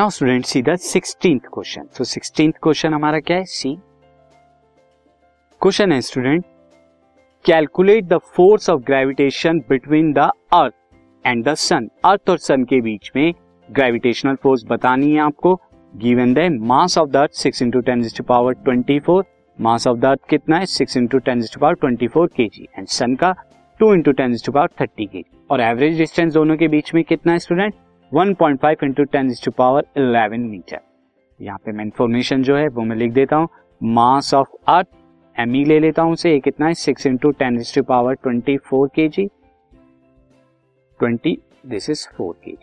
Now student see the 16th question. तो 16th question हमारा क्या है, सी क्वेश्चन है student, calculate the force of gravitation between the earth and the sun. Earth और sun के बीच में ग्रेविटेशनल फोर्स बतानी है आपको। Given the mass of the earth 6 × 10^24, mass of the earth कितना है 6 × 10^24 kg एंड सन का 2 × 10^30 kg, और एवरेज डिस्टेंस दोनों के बीच में कितना है स्टूडेंट 1.5 × 10^11 मीटर। यहाँ पे मैं इन्फॉर्मेशन जो है वो मैं लिख देता हूँ, मास ऑफ अर्थ एमई ले लेता हूँ उसे, ये कितना है 6 × 10^24 kg, 20 this is 4 kg,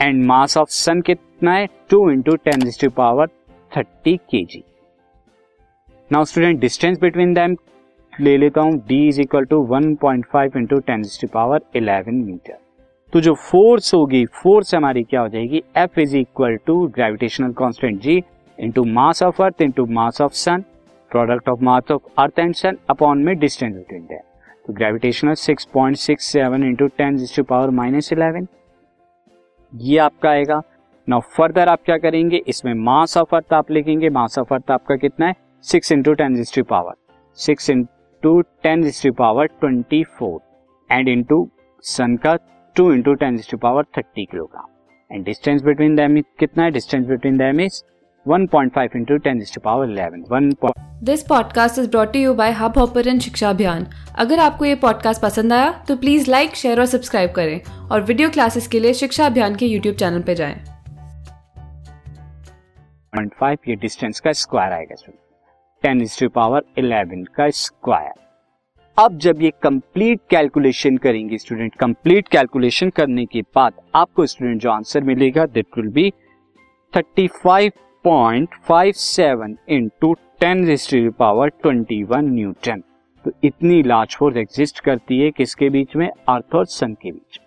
and mass of sun कितना है 2 × 10^30 kg। Now student distance between them ले लेता हूँ, D is equal to 1.5 × 10^11 metre. तो जो फोर्स होगी, फोर्स हमारी क्या हो जाएगी, F is equal to gravitational constant G into mass of earth into mass of sun, product of mass of earth and sun upon में डिस्टेंस बिटवीन देम। तो gravitational 6.67 into 10^-11 ये आपका आएगा। नाउ फर्दर आप क्या करेंगे, इसमें मास ऑफ अर्थ आप लिखेंगे, मास ऑफ अर्थ आपका कितना है 6 × 10^24 एंड इंटू सन का 2 × 10^30 kilogram, and distance between them कितना है, distance between them is 1.5 × 10^11। This podcast is brought to you by Hubhopper and Shiksha Abhiyan. अगर आपको ये पॉडकास्ट पसंद आया तो प्लीज लाइक, शेयर और सब्सक्राइब करें, और वीडियो क्लासेस के लिए शिक्षा अभियान के YouTube चैनल पे जाएं। 1.5 ये डिस्टेंस का स्क्वायर आएगा, 10^11 का स्क्वायर। अब जब ये कंप्लीट कैलकुलेशन करेंगे स्टूडेंट, कंप्लीट कैलकुलेशन करने के बाद आपको स्टूडेंट जो आंसर मिलेगा that will be 35.57 into 10^21 newton. तो इतनी लार्ज फोर्स एग्जिस्ट करती है किसके बीच में, अर्थ और सन के बीच में।